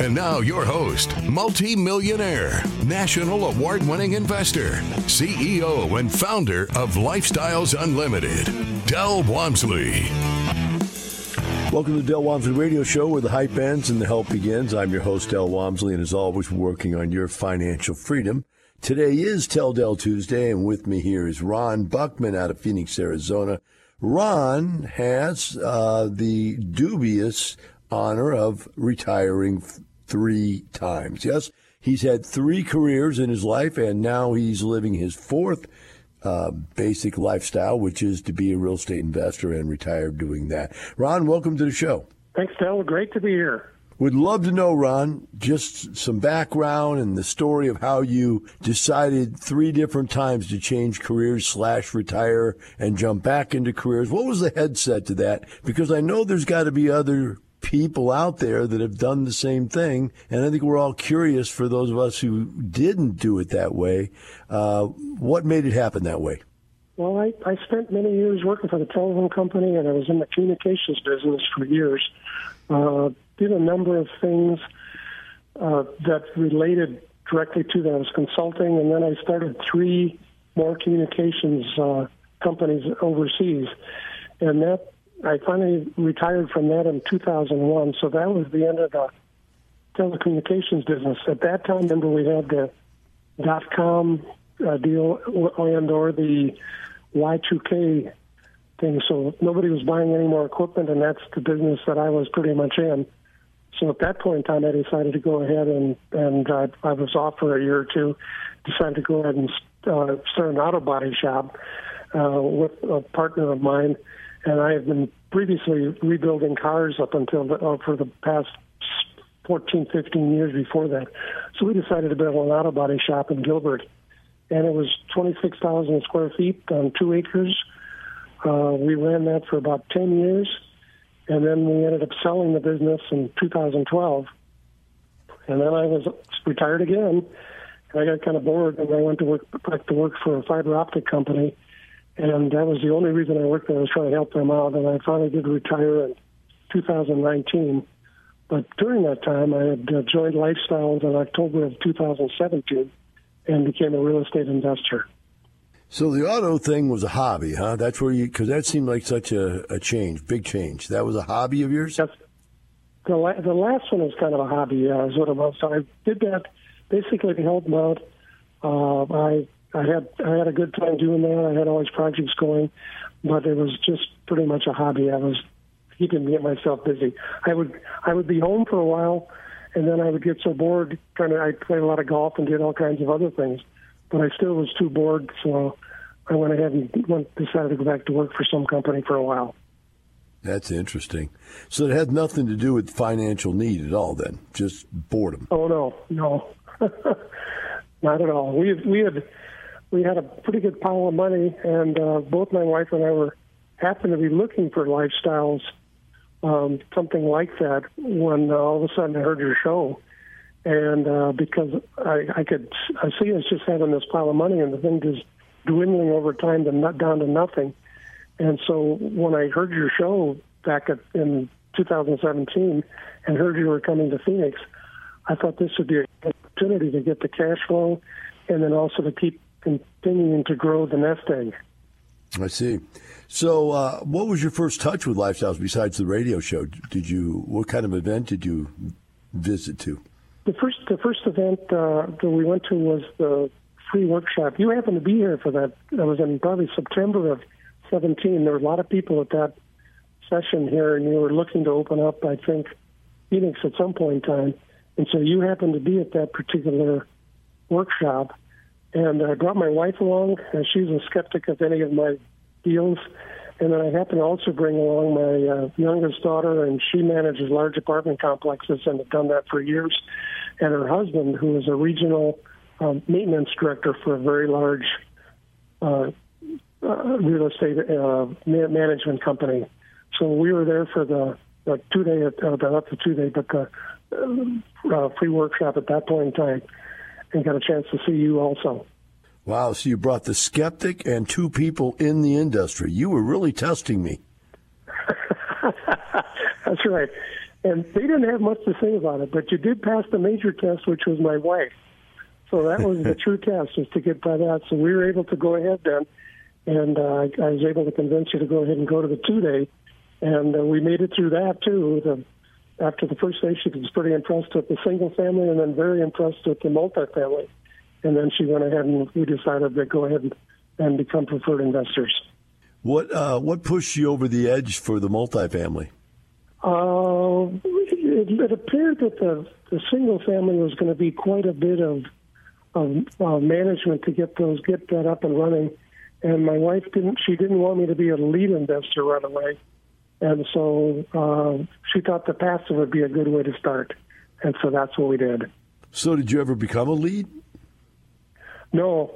And now your host, multi-millionaire, national award-winning investor, CEO and founder of Lifestyles Unlimited, Del Walmsley. Welcome to the Del Walmsley Radio Show, where the hype ends and the help begins. I'm your host, Del Walmsley, and as always, we're working on your financial freedom. Today is Tell Del Tuesday, and with me here is Ron Buckman out of Phoenix, Arizona. Ron has the dubious honor of retiring three times. Yes, he's had three careers in his life, and now he's living his fourth basic lifestyle, which is to be a real estate investor and retire doing that. Ron, welcome to the show. Thanks, Del. Great to be here. Would love to know, Ron, just some background and the story of how you decided three different times to change careers / retire and jump back into careers. What was the headset to that? Because I know there's got to be other people out there that have done the same thing, and I think we're all curious, for those of us who didn't do it that way, what made it happen that way? Well, I spent many years working for the telephone company, and I was in the communications business for years. Did a number of things that related directly to that. I was consulting, and then I started three more communications companies overseas, and that I finally retired from that in 2001, so that was the end of the telecommunications business. At that time, remember, we had the dot-com deal and or the Y2K thing, so nobody was buying any more equipment, and that's the business that I was pretty much in. So at that point in time, I decided to go ahead and I was off for a year or two, decided to go ahead and start an auto body shop with a partner of mine. And I have been previously rebuilding cars up until for the past 14, 15 years before that. So we decided to build an auto body shop in Gilbert. And it was 26,000 square feet on 2 acres. We ran that for about 10 years. And then we ended up selling the business in 2012. And then I was retired again. And I got kind of bored, and I went to work for a fiber optic company. And that was the only reason I worked there. I was trying to help them out, and I finally did retire in 2019. But during that time, I had joined Lifestyles in October of 2017 and became a real estate investor. So the auto thing was a hobby, huh? That's where you, because that seemed like such a change, big change. That was a hobby of yours? Yes. The last one was kind of a hobby, yeah, is what it was. So I did that basically to help them out. I had a good time doing that. I had all these projects going, but it was just pretty much a hobby. I was keeping myself busy. I would be home for a while, and then I would get so bored. I played a lot of golf and did all kinds of other things, but I still was too bored, so I went ahead and decided to go back to work for some company for a while. That's interesting. So it had nothing to do with financial need at all then, just boredom? Oh, no. Not at all. We had a pretty good pile of money, and both my wife and I happened to be looking for lifestyles, something like that, when all of a sudden I heard your show. And because I see us just having this pile of money, and the thing just dwindling over time down to nothing. And so when I heard your show back in 2017 and heard you were coming to Phoenix, I thought this would be an opportunity to get the cash flow and then also to keep continuing to grow the nest egg. I see. So what was your first touch with Lifestyles besides the radio show? What kind of event did you visit to? The first event that we went to was the free workshop. You happened to be here for that. That was in probably September of 17. There were a lot of people at that session here, and we were looking to open up, I think, Phoenix at some point in time. And so you happened to be at that particular workshop. And I brought my wife along, and she's a skeptic of any of my deals. And then I happened to also bring along my youngest daughter, and she manages large apartment complexes and have done that for years. And her husband, who is a regional maintenance director for a very large real estate management company. So we were there for the 2 day, about up to 2 day, but the free workshop at that point in time, and got a chance to see you also. Wow, so you brought the skeptic and two people in the industry. You were really testing me. That's right. And they didn't have much to say about it, but you did pass the major test, which was my wife. So that was the true test, was to get by that. So we were able to go ahead then, and I was able to convince you to go ahead and go to the 2 day. And we made it through that, too. After the first day, she was pretty impressed with the single family and then very impressed with the multifamily. And then she went ahead and we decided to go ahead and become preferred investors. What pushed you over the edge for the multifamily? It appeared that the single family was going to be quite a bit of management to get that up and running. And my wife didn't want me to be a lead investor right away. And so she thought the passive would be a good way to start. And so that's what we did. So did you ever become a lead? No,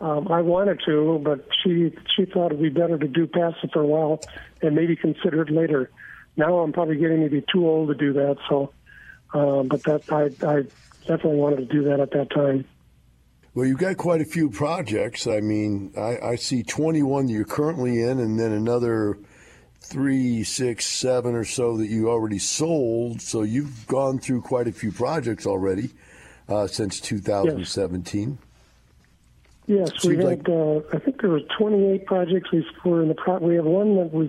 I wanted to, but she thought it would be better to do passive for a while and maybe consider it later. Now I'm probably getting to be too old to do that, so but I definitely wanted to do that at that time. Well, you've got quite a few projects. I mean, I see 21 that you're currently in, and then another 3, 6, 7 or so that you already sold. So you've gone through quite a few projects already since 2017. Yes. Yes, we had. I think there were 28 projects. We have one that we're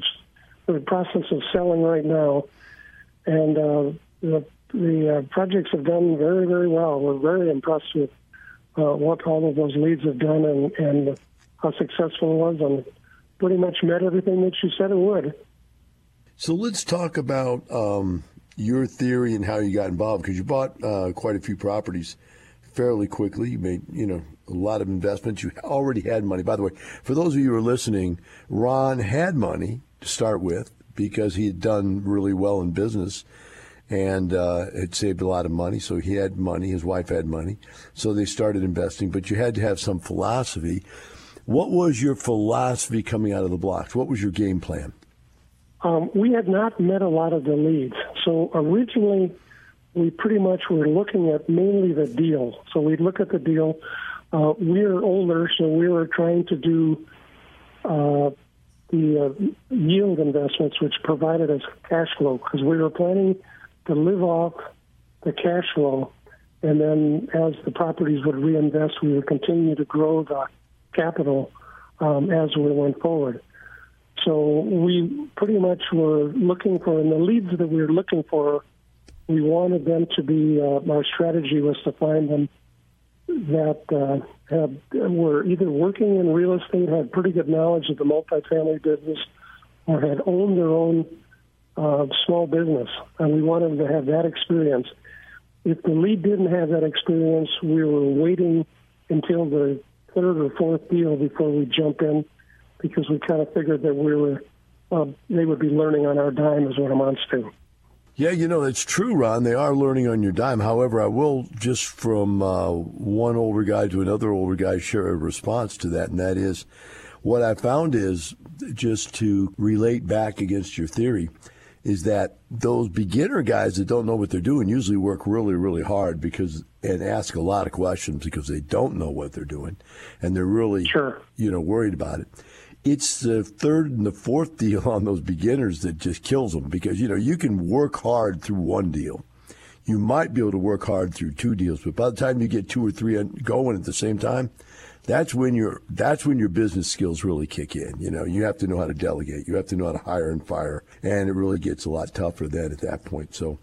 in the process of selling right now, and the projects have done very, very well. We're very impressed with what all of those leads have done and how successful it was, and pretty much met everything that you said it would. So let's talk about your theory and how you got involved, because you bought quite a few properties fairly quickly. You made, a lot of investments. You already had money. By the way, for those of you who are listening, Ron had money to start with because he had done really well in business and had saved a lot of money. So he had money. His wife had money. So they started investing. But you had to have some philosophy. What was your philosophy coming out of the blocks? What was your game plan? We had not met a lot of the leads. So originally, we pretty much were looking at mainly the deal. So we'd look at the deal. We are older, so we were trying to do the yield investments, which provided us cash flow, because we were planning to live off the cash flow, and then as the properties would reinvest, we would continue to grow the capital as we went forward. So we pretty much were looking for, and the leads that we were looking for, we wanted them to be, our strategy was to find them that were either working in real estate, had pretty good knowledge of the multifamily business, or had owned their own small business, and we wanted them to have that experience. If the lead didn't have that experience, we were waiting until the third or fourth deal before we jump in, because we kind of figured that they would be learning on our dime, is what amounts to. Yeah, it's true, Ron. They are learning on your dime. However, I will, just from one older guy to another older guy, share a response to that, and that is what I found is, just to relate back against your theory, is that those beginner guys that don't know what they're doing usually work really, really hard and ask a lot of questions because they don't know what they're doing, and they're really, sure, worried about it. It's the third and the fourth deal on those beginners that just kills them, because, you can work hard through one deal. You might be able to work hard through two deals, but by the time you get two or three going at the same time, that's when your business skills really kick in. You have to know how to delegate. You have to know how to hire and fire, and it really gets a lot tougher then at that point. So,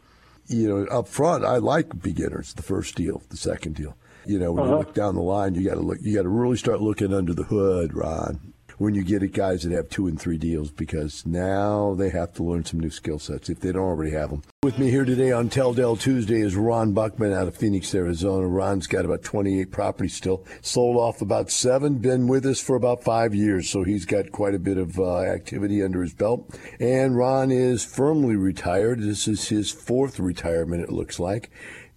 up front, I like beginners, the first deal, the second deal. When you look down the line, you got to really start looking under the hood, Ron, when you get at guys that have 2 and 3 deals, because now they have to learn some new skill sets if they don't already have them. With me here today on Tell Del Tuesday is Ron Buckman out of Phoenix, Arizona. Ron's got about 28 properties still, sold off about 7, been with us for about 5 years, so he's got quite a bit of activity under his belt. And Ron is firmly retired. This is his 4th retirement, it looks like.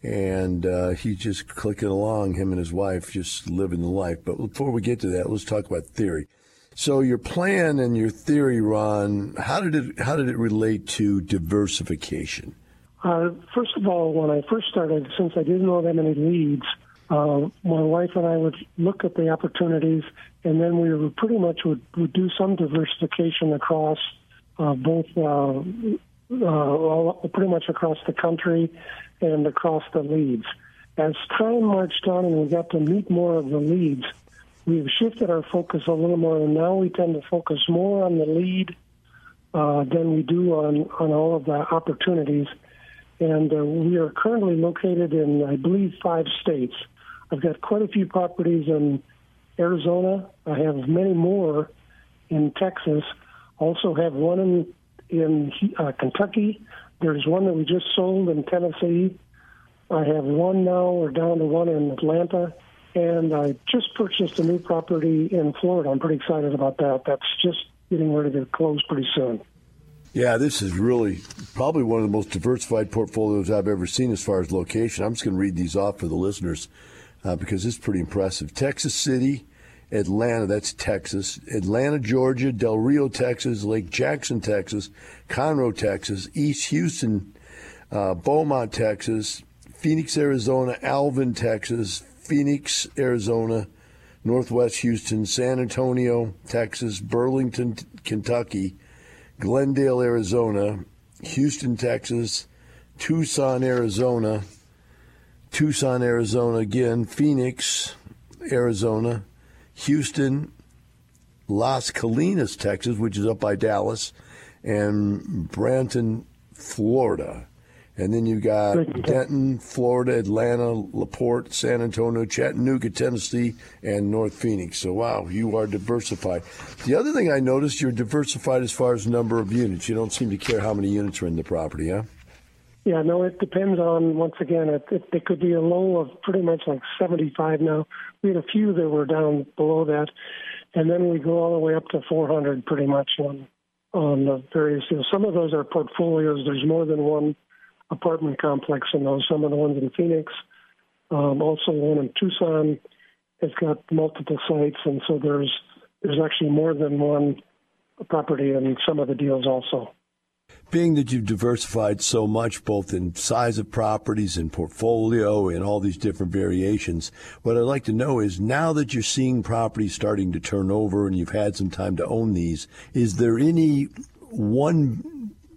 And he's just clicking along, him and his wife, just living the life. But before we get to that, let's talk about theory. So your plan and your theory, Ron, how did it relate to diversification? First of all, when I first started, since I didn't know that many leads, my wife and I would look at the opportunities, and then we would pretty much would do some diversification across pretty much across the country and across the leads. As time marched on and we got to meet more of the leads, we've shifted our focus a little more, and now we tend to focus more on the lead than we do on all of the opportunities. And we are currently located in, I believe, 5 states. I've got quite a few properties in Arizona. I have many more in Texas. Also have one in Kentucky. There's one that we just sold in Tennessee. I have one now. We're down to one in Atlanta. And I just purchased a new property in Florida. I'm pretty excited about that. That's just getting ready to close pretty soon. Yeah, this is really probably one of the most diversified portfolios I've ever seen as far as location. I'm just going to read these off for the listeners because it's pretty impressive. Texas City, Atlanta, that's Texas, Atlanta, Georgia, Del Rio, Texas, Lake Jackson, Texas, Conroe, Texas, East Houston, Beaumont, Texas, Phoenix, Arizona, Alvin, Texas, Phoenix, Arizona, Northwest Houston, San Antonio, Texas, Burlington, Kentucky, Glendale, Arizona, Houston, Texas, Tucson, Arizona again, Phoenix, Arizona, Houston, Las Colinas, Texas, which is up by Dallas, and Branton, Florida. And then you've got Denton, Florida, Atlanta, LaPorte, San Antonio, Chattanooga, Tennessee, and North Phoenix. So, wow, you are diversified. The other thing I noticed, you're diversified as far as number of units. You don't seem to care how many units are in the property, huh? Yeah, no, it depends on, once again, it could be a low of pretty much like 75 now. We had a few that were down below that. And then we go all the way up to 400 pretty much on the various. You know, some of those are portfolios. There's more than one apartment complex in those. Some of the ones in Phoenix, also one in Tucson. It's got multiple sites, and so there's actually more than one property in some of the deals also. Being that you've diversified so much, both in size of properties and portfolio and all these different variations, what I'd like to know is, now that you're seeing properties starting to turn over and you've had some time to own these, is there any one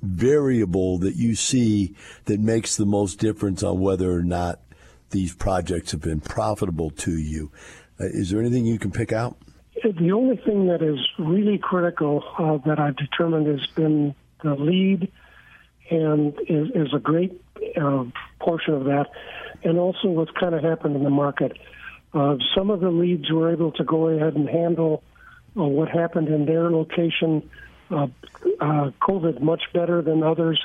variable that you see that makes the most difference on whether or not these projects have been profitable to you? Is there anything you can pick out? The only thing that is really critical that I've determined has been the lead, and is a great portion of that, and also what's kind of happened in the market. Some of the leads were able to go ahead and handle what happened in their location, COVID, much better than others,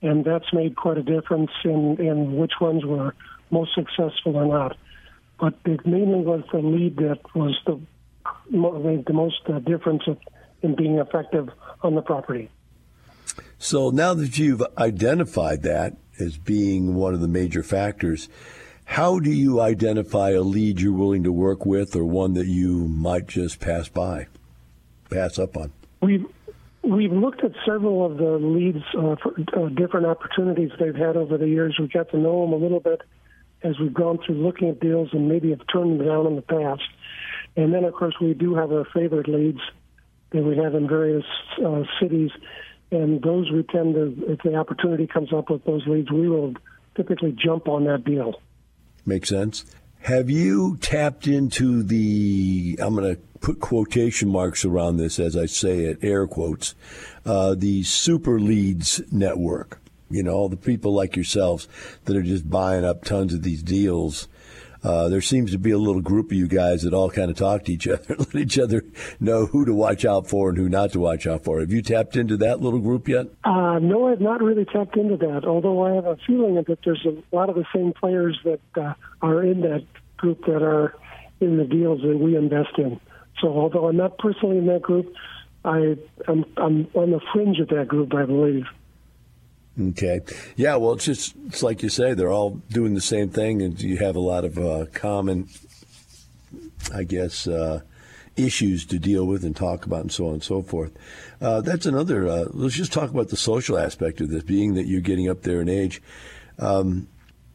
and that's made quite a difference in which ones were most successful or not. But it mainly was the lead that was made the most difference in being effective on the property. So now that you've identified that as being one of the major factors, how do you identify a lead you're willing to work with, or one that you might just pass up on? We've looked at several of the leads for different opportunities they've had over the years. We've got to know them a little bit as we've gone through looking at deals and maybe have turned them down in the past. And then, of course, we do have our favorite leads that we have in various cities. And those we tend to, if the opportunity comes up with those leads, we will typically jump on that deal. Makes sense. Have you tapped into the, I'm going to put quotation marks around this as I say it, air quotes, the super leads network? You know, all the people like yourselves that are just buying up tons of these deals. There seems to be a little group of you guys that all kind of talk to each other, let each other know who to watch out for and who not to watch out for. Have you tapped into that little group yet? No, I've not really tapped into that, although I have a feeling that there's a lot of the same players that are in that group that are in the deals that we invest in. So although I'm not personally in that group, I'm on the fringe of that group, I believe. Okay. Yeah, well, it's like you say, they're all doing the same thing, and you have a lot of common, I guess, issues to deal with and talk about and so on and so forth. That's another, let's just talk about the social aspect of this, being that you're getting up there in age.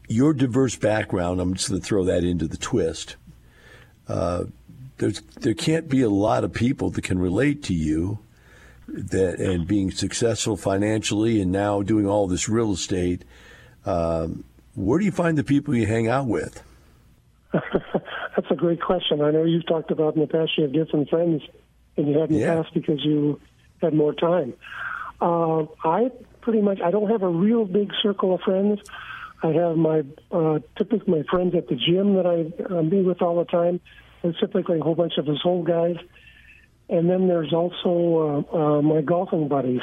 Your diverse background, I'm just going to throw that into the twist. There can't be a lot of people that can relate to you that, and being successful financially and now doing all this real estate. Where do you find the people you hang out with? That's a great question. I know you've talked about in the past you have different friends than you had in the past because you had more time. I don't have a real big circle of friends. I have my typically my friends at the gym that I meet with all the time. There's typically a whole bunch of us old guys, and then there's also my golfing buddies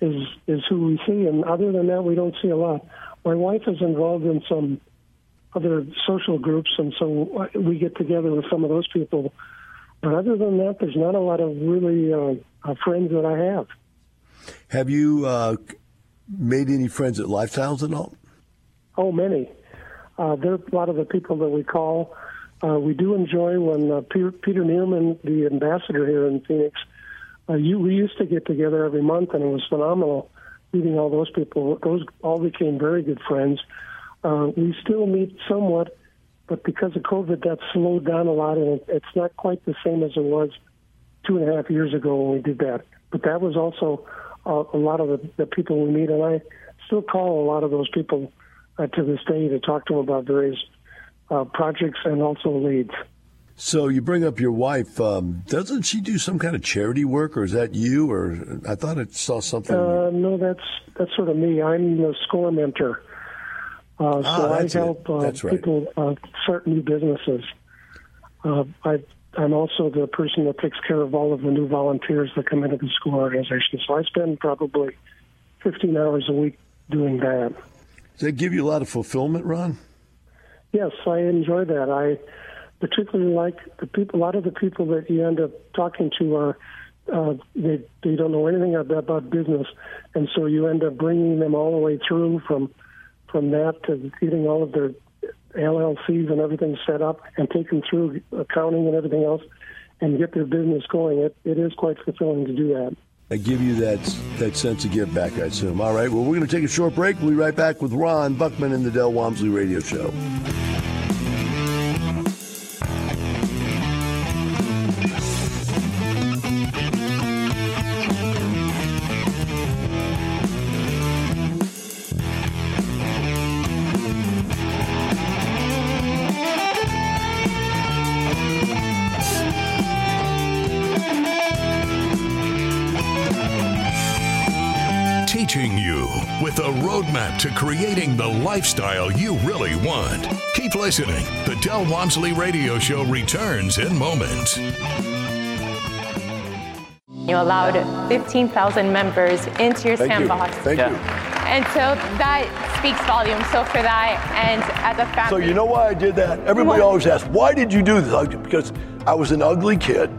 is who we see. And other than that, we don't see a lot. My wife is involved in some other social groups, and so we get together with some of those people. But other than that, there's not a lot of really friends that I have. Have you made any friends at Lifestyles at all? Oh, many. There are a lot of the people that we call. We do enjoy when Peter Neumann, the ambassador here in Phoenix, we used to get together every month, and it was phenomenal meeting all those people. Those all became very good friends. We still meet somewhat, but because of COVID, that slowed down a lot, and it's not quite the same as it was 2.5 years ago when we did that. But that was also a lot of the people we meet, and I still call a lot of those people to this day to talk to them about various projects and also leads. So you bring up your wife. Doesn't she do some kind of charity work, or is that you? Or I thought I saw something. No, that's sort of me. I'm the SCORE mentor. So I help people start new businesses. I'm also the person that takes care of all of the new volunteers that come into the SCORE organization. So I spend probably 15 hours a week doing that. Does that give you a lot of fulfillment, Ron? Yes, I enjoy that. I particularly like the people. A lot of the people that you end up talking to are they don't know anything about business, and so you end up bringing them all the way through from that to getting all of their LLCs and everything set up and take them through accounting and everything else and get their business going. It is quite fulfilling to do that. I give you that sense of give back, I assume. All right, well, we're going to take a short break. We'll be right back with Ron Buckman and the Del Walmsley Radio Show. To creating the lifestyle you really want. Keep listening. The Del Walmsley Radio Show returns in moments. You allowed 15,000 members into your sandbox. Thank you. And so that speaks volumes. So for that, and as a family. So you know why I did that? Everybody always asks, why did you do this? Because I was an ugly kid.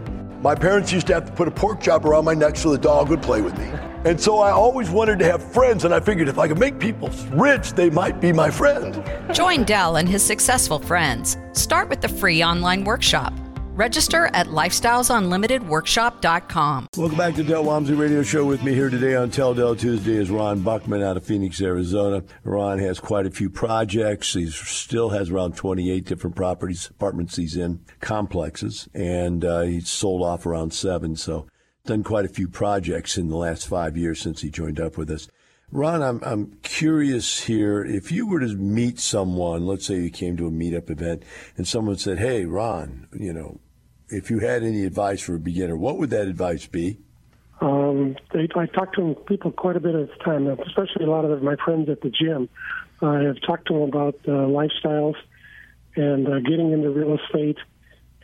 My parents used to have to put a pork chop around my neck so the dog would play with me. And so I always wanted to have friends, and I figured if I could make people rich, they might be my friend. Join Del and his successful friends. Start with the free online workshop. Register at LifestylesUnlimitedWorkshop.com. Welcome back to Del Walmsley Radio Show. With me here today on Tell Del Tuesday is Ron Buckman out of Phoenix, Arizona. Ron has quite a few projects. He still has around 28 different properties, apartments he's in, complexes, and he's sold off around 7. So done quite a few projects in the last 5 years since he joined up with us. Ron, I'm curious here. If you were to meet someone, let's say you came to a meetup event, and someone said, "Hey, Ron, if you had any advice for a beginner, what would that advice be?" I talk to people quite a bit at the time, especially a lot of my friends at the gym. I have talked to them about lifestyles and getting into real estate,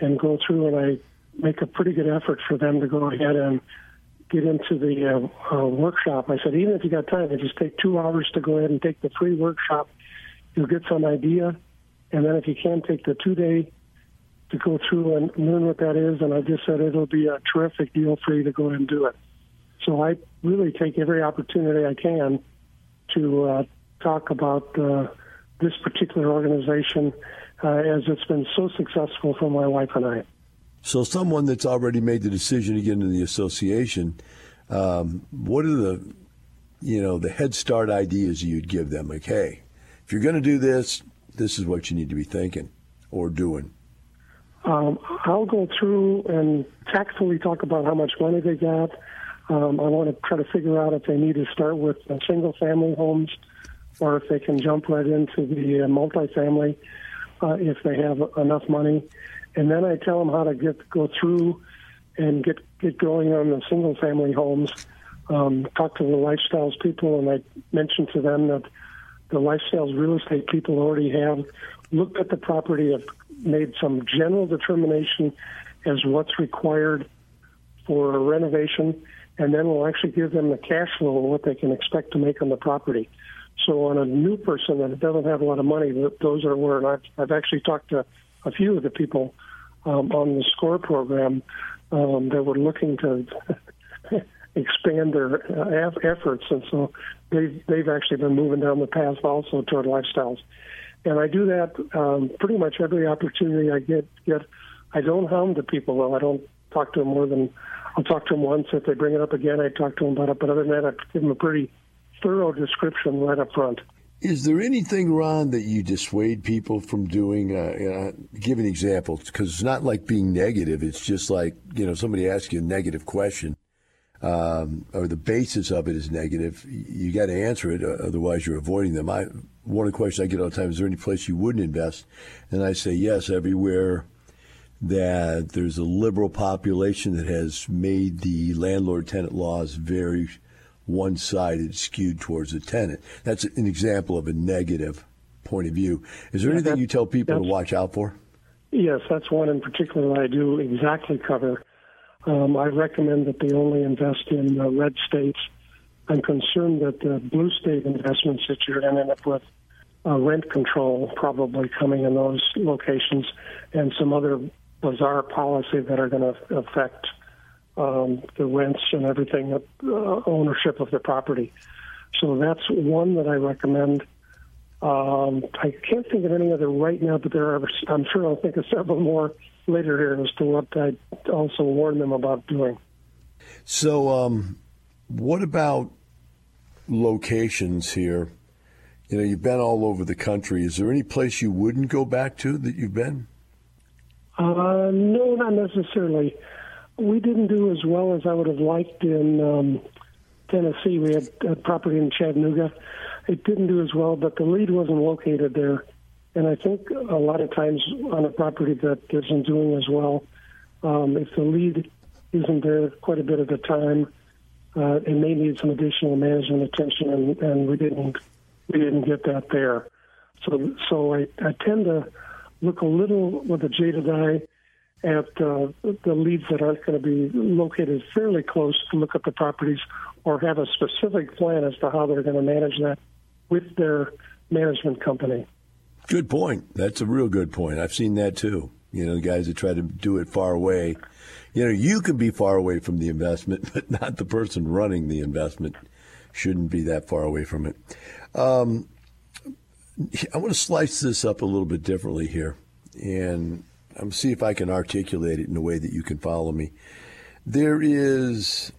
and go through, and I make a pretty good effort for them to go ahead and get into the workshop. I said, even if you got time, it just take 2 hours to go ahead and take the free workshop. You'll get some idea. And then if you can, take the 2-day to go through and learn what that is. And I just said it'll be a terrific deal for you to go ahead and do it. So I really take every opportunity I can to talk about this particular organization as it's been so successful for my wife and I. So someone that's already made the decision to get into the association, what are the, you know, the head start ideas you'd give them? Like, hey, if you're going to do this, this is what you need to be thinking or doing. I'll go through and tactfully talk about how much money they got. I want to try to figure out if they need to start with single-family homes or if they can jump right into the multifamily if they have enough money. And then I tell them how to go through and get going on the single-family homes. Talk to the Lifestyles people, and I mentioned to them that the Lifestyles real estate people already have looked at the property, have made some general determination as what's required for a renovation, and then we'll actually give them the cash flow of what they can expect to make on the property. So on a new person that doesn't have a lot of money, those are where, and I've actually talked to a few of the people on the SCORE program that were looking to expand their efforts, and so they've actually been moving down the path also toward Lifestyles. And I do that pretty much every opportunity I get. I don't hound the people, though. I don't talk to them more than I'll talk to them once. If they bring it up again, I talk to them about it. But other than that, I give them a pretty thorough description right up front. Is there anything, Ron, that you dissuade people from doing? Give an example, because it's not like being negative. It's just like, you know, somebody asks you a negative question, or the basis of it is negative. You got to answer it, otherwise you're avoiding them. One of the questions I get all the time, is there any place you wouldn't invest? And I say, yes, everywhere that there's a liberal population that has made the landlord-tenant laws very one-sided, skewed towards the tenant. That's an example of a negative point of view. Is there anything you tell people to watch out for? Yes, that's one in particular that I do exactly cover. I recommend that they only invest in red states. I'm concerned that the blue state investments that you're going to end up with, rent control probably coming in those locations, and some other bizarre policy that are going to affect the rents and everything, ownership of the property. So that's one that I recommend. I can't think of any other right now, but there are, I'm sure I'll think of several more later here as to what I also warn them about doing. So what about locations here? You know, you've been all over the country. Is there any place you wouldn't go back to that you've been? No, not necessarily. We didn't do as well as I would have liked in Tennessee. We had a property in Chattanooga. It didn't do as well, but the lead wasn't located there. And I think a lot of times on a property that isn't doing as well, if the lead isn't there quite a bit of the time, it may need some additional management attention, and we didn't get that there. So I tend to look a little with a jaded eye at the leads that aren't going to be located fairly close to look at the properties or have a specific plan as to how they're going to manage that with their management company. Good point. That's a real good point. I've seen that too. You know, the guys that try to do it far away. You know, you can be far away from the investment, but not the person running the investment shouldn't be that far away from it. I want to slice this up a little bit differently here, and I'm see if I can articulate it in a way that you can follow me. There is,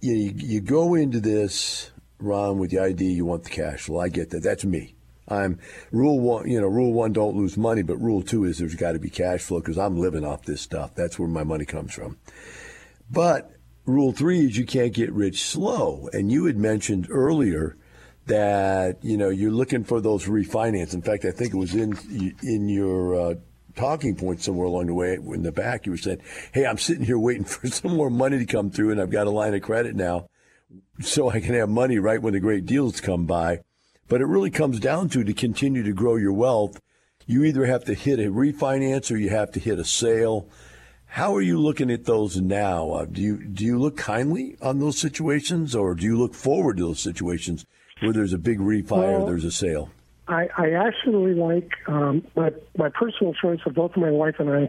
you go into this, Ron, with the idea you want the cash flow. I get that. That's me. I'm rule one, don't lose money, but rule two is there's got to be cash flow because I'm living off this stuff. That's where my money comes from. But rule three is you can't get rich slow. And you had mentioned earlier that, you know, you're looking for those refinance. In fact, I think it was in your talking point somewhere along the way in the back. You were saying, hey, I'm sitting here waiting for some more money to come through, and I've got a line of credit now so I can have money right when the great deals come by. But it really comes down to continue to grow your wealth, you either have to hit a refinance or you have to hit a sale. How are you looking at those now? Do you look kindly on those situations, or do you look forward to those situations where there's a big refi or there's a sale? I actually like my personal choice of both my wife and I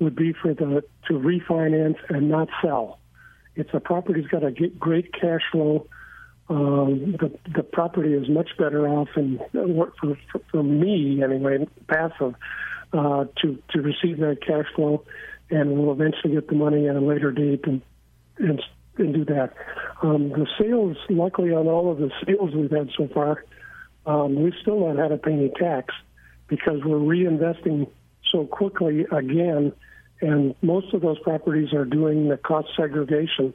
would be for to refinance and not sell. If the property's got a great cash flow, the property is much better off, and for me anyway, passive to receive that cash flow. and we'll eventually get the money at a later date and do that. The sales, luckily on all of the sales we've had so far, we've still not had to pay any tax because we're reinvesting so quickly again, and most of those properties are doing the cost segregation,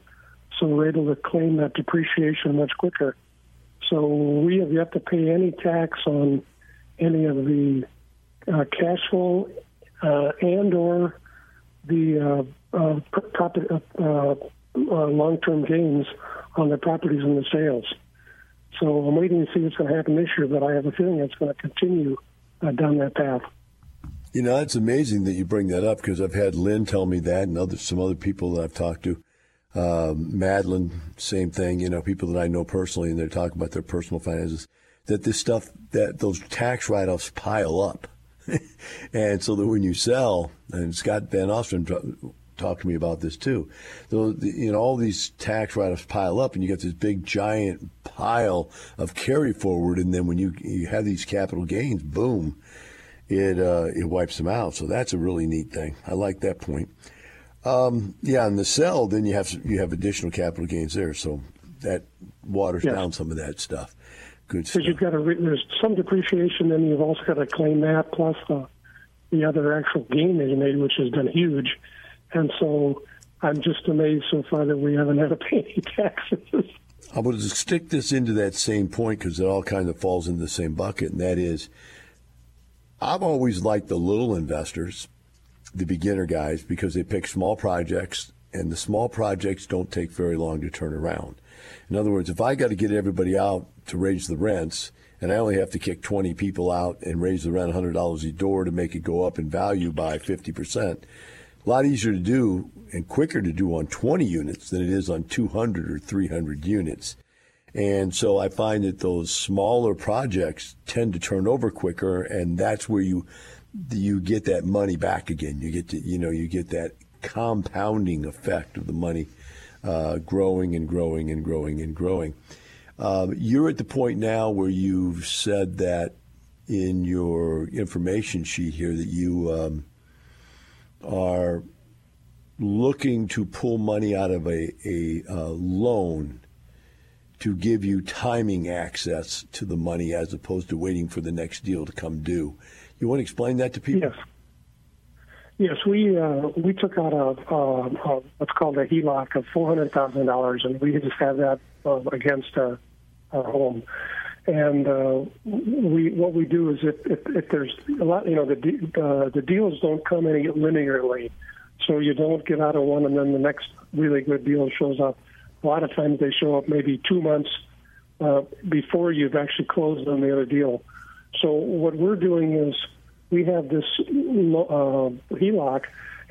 so we're able to claim that depreciation much quicker. So we have yet to pay any tax on any of the cash flow and or the long-term gains on the properties and the sales. So I'm waiting to see what's going to happen this year, but I have a feeling it's going to continue down that path. You know, it's amazing that you bring that up because I've had Lynn tell me that and some other people that I've talked to. Madeline, same thing, you know, people that I know personally, and they're talking about their personal finances, that this stuff, that those tax write-offs pile up. And so that when you sell, and Scott Van Ostrin talked to me about this too, so, you know, all these tax write-offs pile up and you get this big giant pile of carry forward, and then when you have these capital gains, boom, it wipes them out. So that's a really neat thing. I like that point. Yeah, and the sell, then you have additional capital gains there, so that waters down some of that stuff. Good stuff. Because you've got there's some depreciation, then you've also got to claim that plus the other actual gain that you made, which has been huge. And so I'm just amazed so far that we haven't had to pay any taxes. I will just stick this into that same point because it all kind of falls into the same bucket, and that is, I've always liked the little investors, the beginner guys, because they pick small projects, and the small projects don't take very long to turn around. In other words, if I got to get everybody out to raise the rents, and I only have to kick 20 people out and raise the rent $100 a door to make it go up in value by 50%, a lot easier to do and quicker to do on 20 units than it is on 200 or 300 units. And so I find that those smaller projects tend to turn over quicker, and that's where you get that money back again. You get to, you know, you get that compounding effect of the money growing and growing and growing and growing. You're at the point now where you've said that in your information sheet here that you are looking to pull money out of a loan to give you timing access to the money as opposed to waiting for the next deal to come due. You want to explain that to people? Yes, we took out a what's called a HELOC of $400,000, and we just have that against our home. And what we do is if there's a lot, you know, the deals don't come in linearly, so you don't get out of one and then the next really good deal shows up. A lot of times they show up maybe 2 months before you've actually closed on the other deal. So what we're doing is we have this HELOC,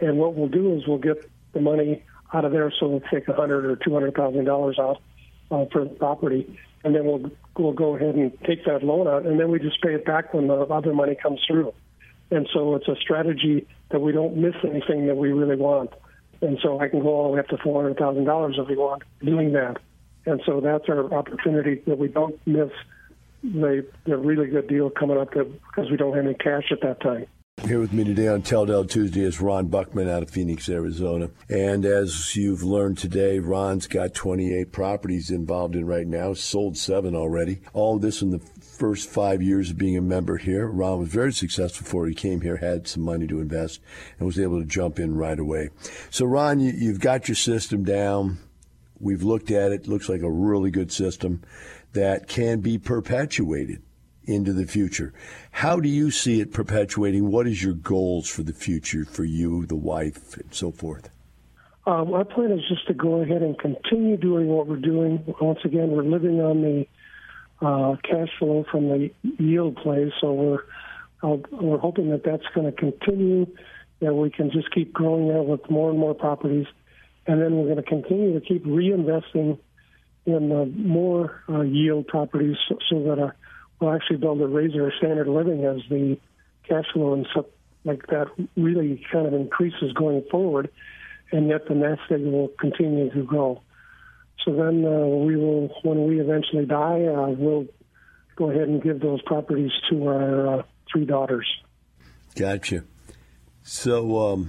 and what we'll do is we'll get the money out of there. So we'll take $100,000 or $200,000 out for the property, and then we'll go ahead and take that loan out, and then we just pay it back when the other money comes through. And so it's a strategy that we don't miss anything that we really want. And so I can go all the way up to $400,000 if we want doing that. And so that's our opportunity that we don't miss the really good deal coming up because we don't have any cash at that time. Here with me today on Tell-Del Tuesday is Ron Buckman out of Phoenix, Arizona. And as you've learned today, Ron's got 28 properties involved in right now, sold 7 already. All this in the first 5 years of being a member here. Ron was very successful before he came here, had some money to invest, and was able to jump in right away. So, Ron, you've got your system down. We've looked at it. Looks like a really good system that can be perpetuated into the future. How do you see it perpetuating? What is your goals for the future for you, the wife, and so forth? Our plan is just to go ahead and continue doing what we're doing. Once again, we're living on the cash flow from the yield play, so we're hoping that that's going to continue, that we can just keep growing that with more and more properties. And then we're going to continue to keep reinvesting in more yield properties so that we'll actually be able to raise our standard of living as the cash flow and stuff like that really kind of increases going forward, and yet the NASDAQ will continue to grow. So then we will, when we eventually die, we'll go ahead and give those properties to our 3 daughters. Gotcha. So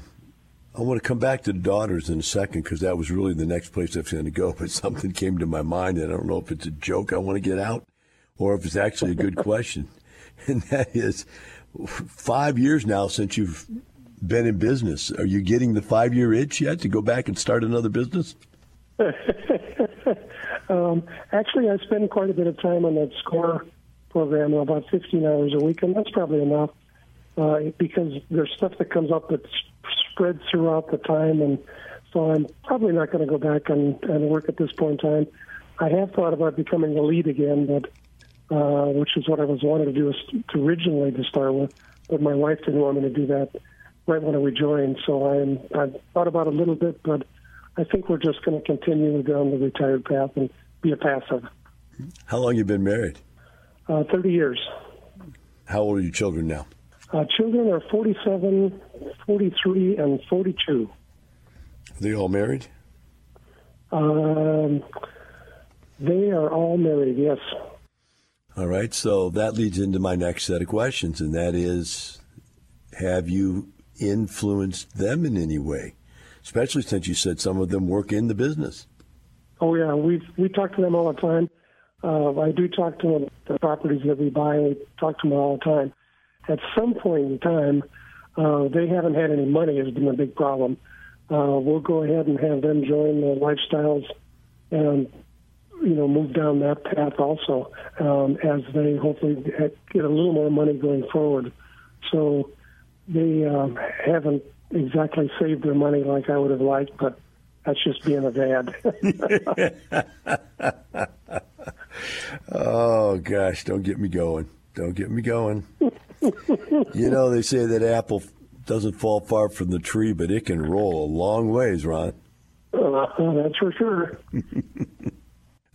I want to come back to daughters in a second, because that was really the next place I was going to go. But something came to my mind, and I don't know if it's a joke I want to get out or if it's actually a good question. And that is, 5 years now since you've been in business. Are you getting the 5-year itch yet to go back and start another business? Actually, I spend quite a bit of time on that SCORE program, about 15 hours a week, and that's probably enough because there's stuff that comes up that's spread throughout the time, and so I'm probably not going to go back and work at this point in time. I have thought about becoming a lead again, but which is what I was wanting to do originally to start with, but my wife didn't want me to do that right when we joined, so I've thought about it a little bit, but I think we're just going to continue down the retired path and be a passive. How long have you been married? 30 years. How old are your children now? Children are 47, 43, and 42. Are they all married? They are all married, yes. All right, so that leads into my next set of questions, and that is, have you influenced them in any way? Especially since you said some of them work in the business. Oh, yeah. We talk to them all the time. I do talk to them about the properties that we buy. We talk to them all the time. At some point in time, they haven't had any money has been a big problem. We'll go ahead and have them join the Lifestyles and, move down that path also as they hopefully get a little more money going forward. So they haven't exactly saved their money like I would have liked, but that's just being a dad. Oh, gosh, don't get me going. Don't get me going. They say that apple doesn't fall far from the tree, but it can roll a long ways, Ron. That's for sure.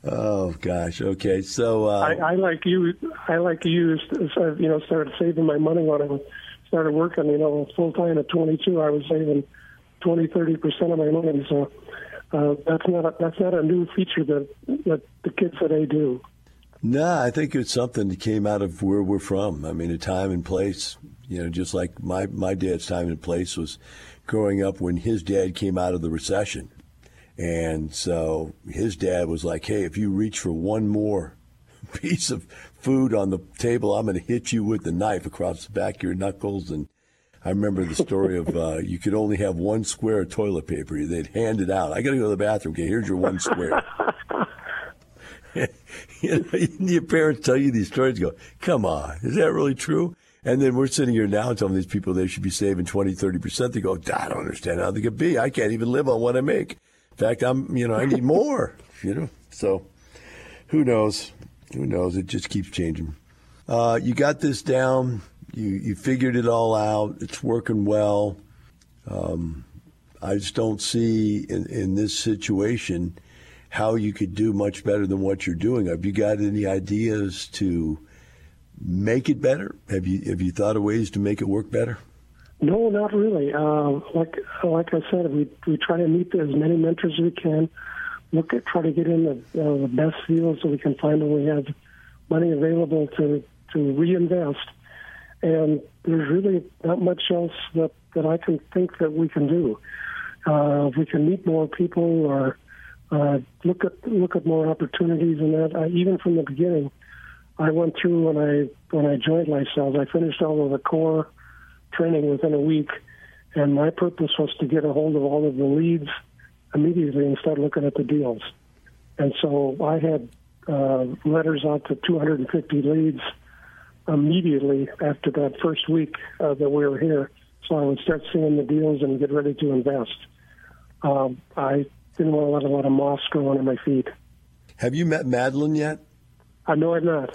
Oh, gosh. Okay, so... I like you, started saving my money when I started working, full-time at 22. I was saving 20, 30% of my money, so... That's not a new feature that the kids today do. No, I think it's something that came out of where we're from. I mean, a time and place, just like my dad's time and place was growing up when his dad came out of the recession. And so his dad was like, hey, if you reach for one more piece of food on the table, I'm going to hit you with the knife across the back of your knuckles. And I remember the story of you could only have one square of toilet paper. They'd hand it out. I got to go to the bathroom. Okay, here's your one square. Your parents tell you these stories. Go, come on, is that really true? And then we're sitting here now telling these people they should be saving 20, 30%. They go, I don't understand how they could be. I can't even live on what I make. In fact, I need more. So who knows? Who knows? It just keeps changing. You got this down. You figured it all out. It's working well. I just don't see in this situation how you could do much better than what you're doing. Have you got any ideas to make it better? Have you thought of ways to make it work better? No, not really. Like I said, we try to meet as many mentors as we can. Try to get in the best deals so we can find when we have money available to reinvest. And there's really not much else that I can think that we can do. If we can meet more people or look at more opportunities and that. Even from the beginning, I went through when I joined Lifestyles, I finished all of the core training within a week, and my purpose was to get a hold of all of the leads immediately and start looking at the deals. And so I had letters out to 250 leads immediately after that first week that we were here, so I would start seeing the deals and get ready to invest. I didn't want to let a lot of moss grow under my feet. Have you met Madeline yet? No, I've not.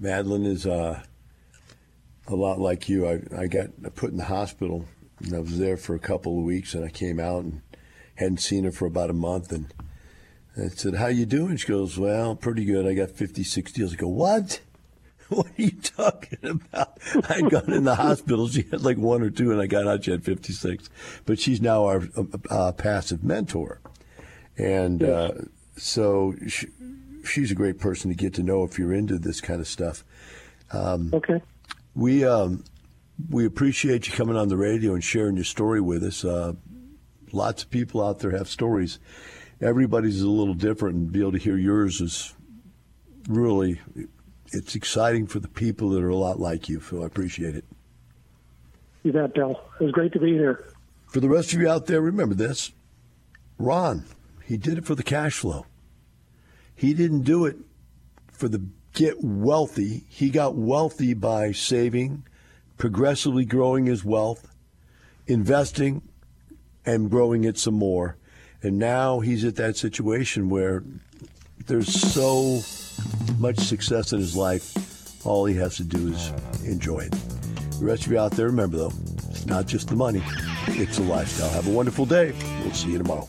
Madeline is a lot like you. I got put in the hospital, and I was there for a couple of weeks, and I came out and hadn't seen her for about a month, and I said, how you doing? She goes, well, pretty good. I got 56 deals. I go, what? What are you talking about? I'd gone in the hospital. She had like one or two, and I got out. She had 56. But she's now our passive mentor. And so she's a great person to get to know if you're into this kind of stuff. Okay. We appreciate you coming on the radio and sharing your story with us. Lots of people out there have stories. Everybody's a little different, and be able to hear yours is really, it's exciting for the people that are a lot like you, so I appreciate it. You bet, Del. It was great to be here. For the rest of you out there, remember this. Ron, he did it for the cash flow. He didn't do it for the get wealthy. He got wealthy by saving, progressively growing his wealth, investing, and growing it some more. And now he's at that situation where there's so much success in his life, all he has to do is enjoy it. The rest of you out there, remember, though, it's not just the money, it's the lifestyle. Have a wonderful day. We'll see you tomorrow.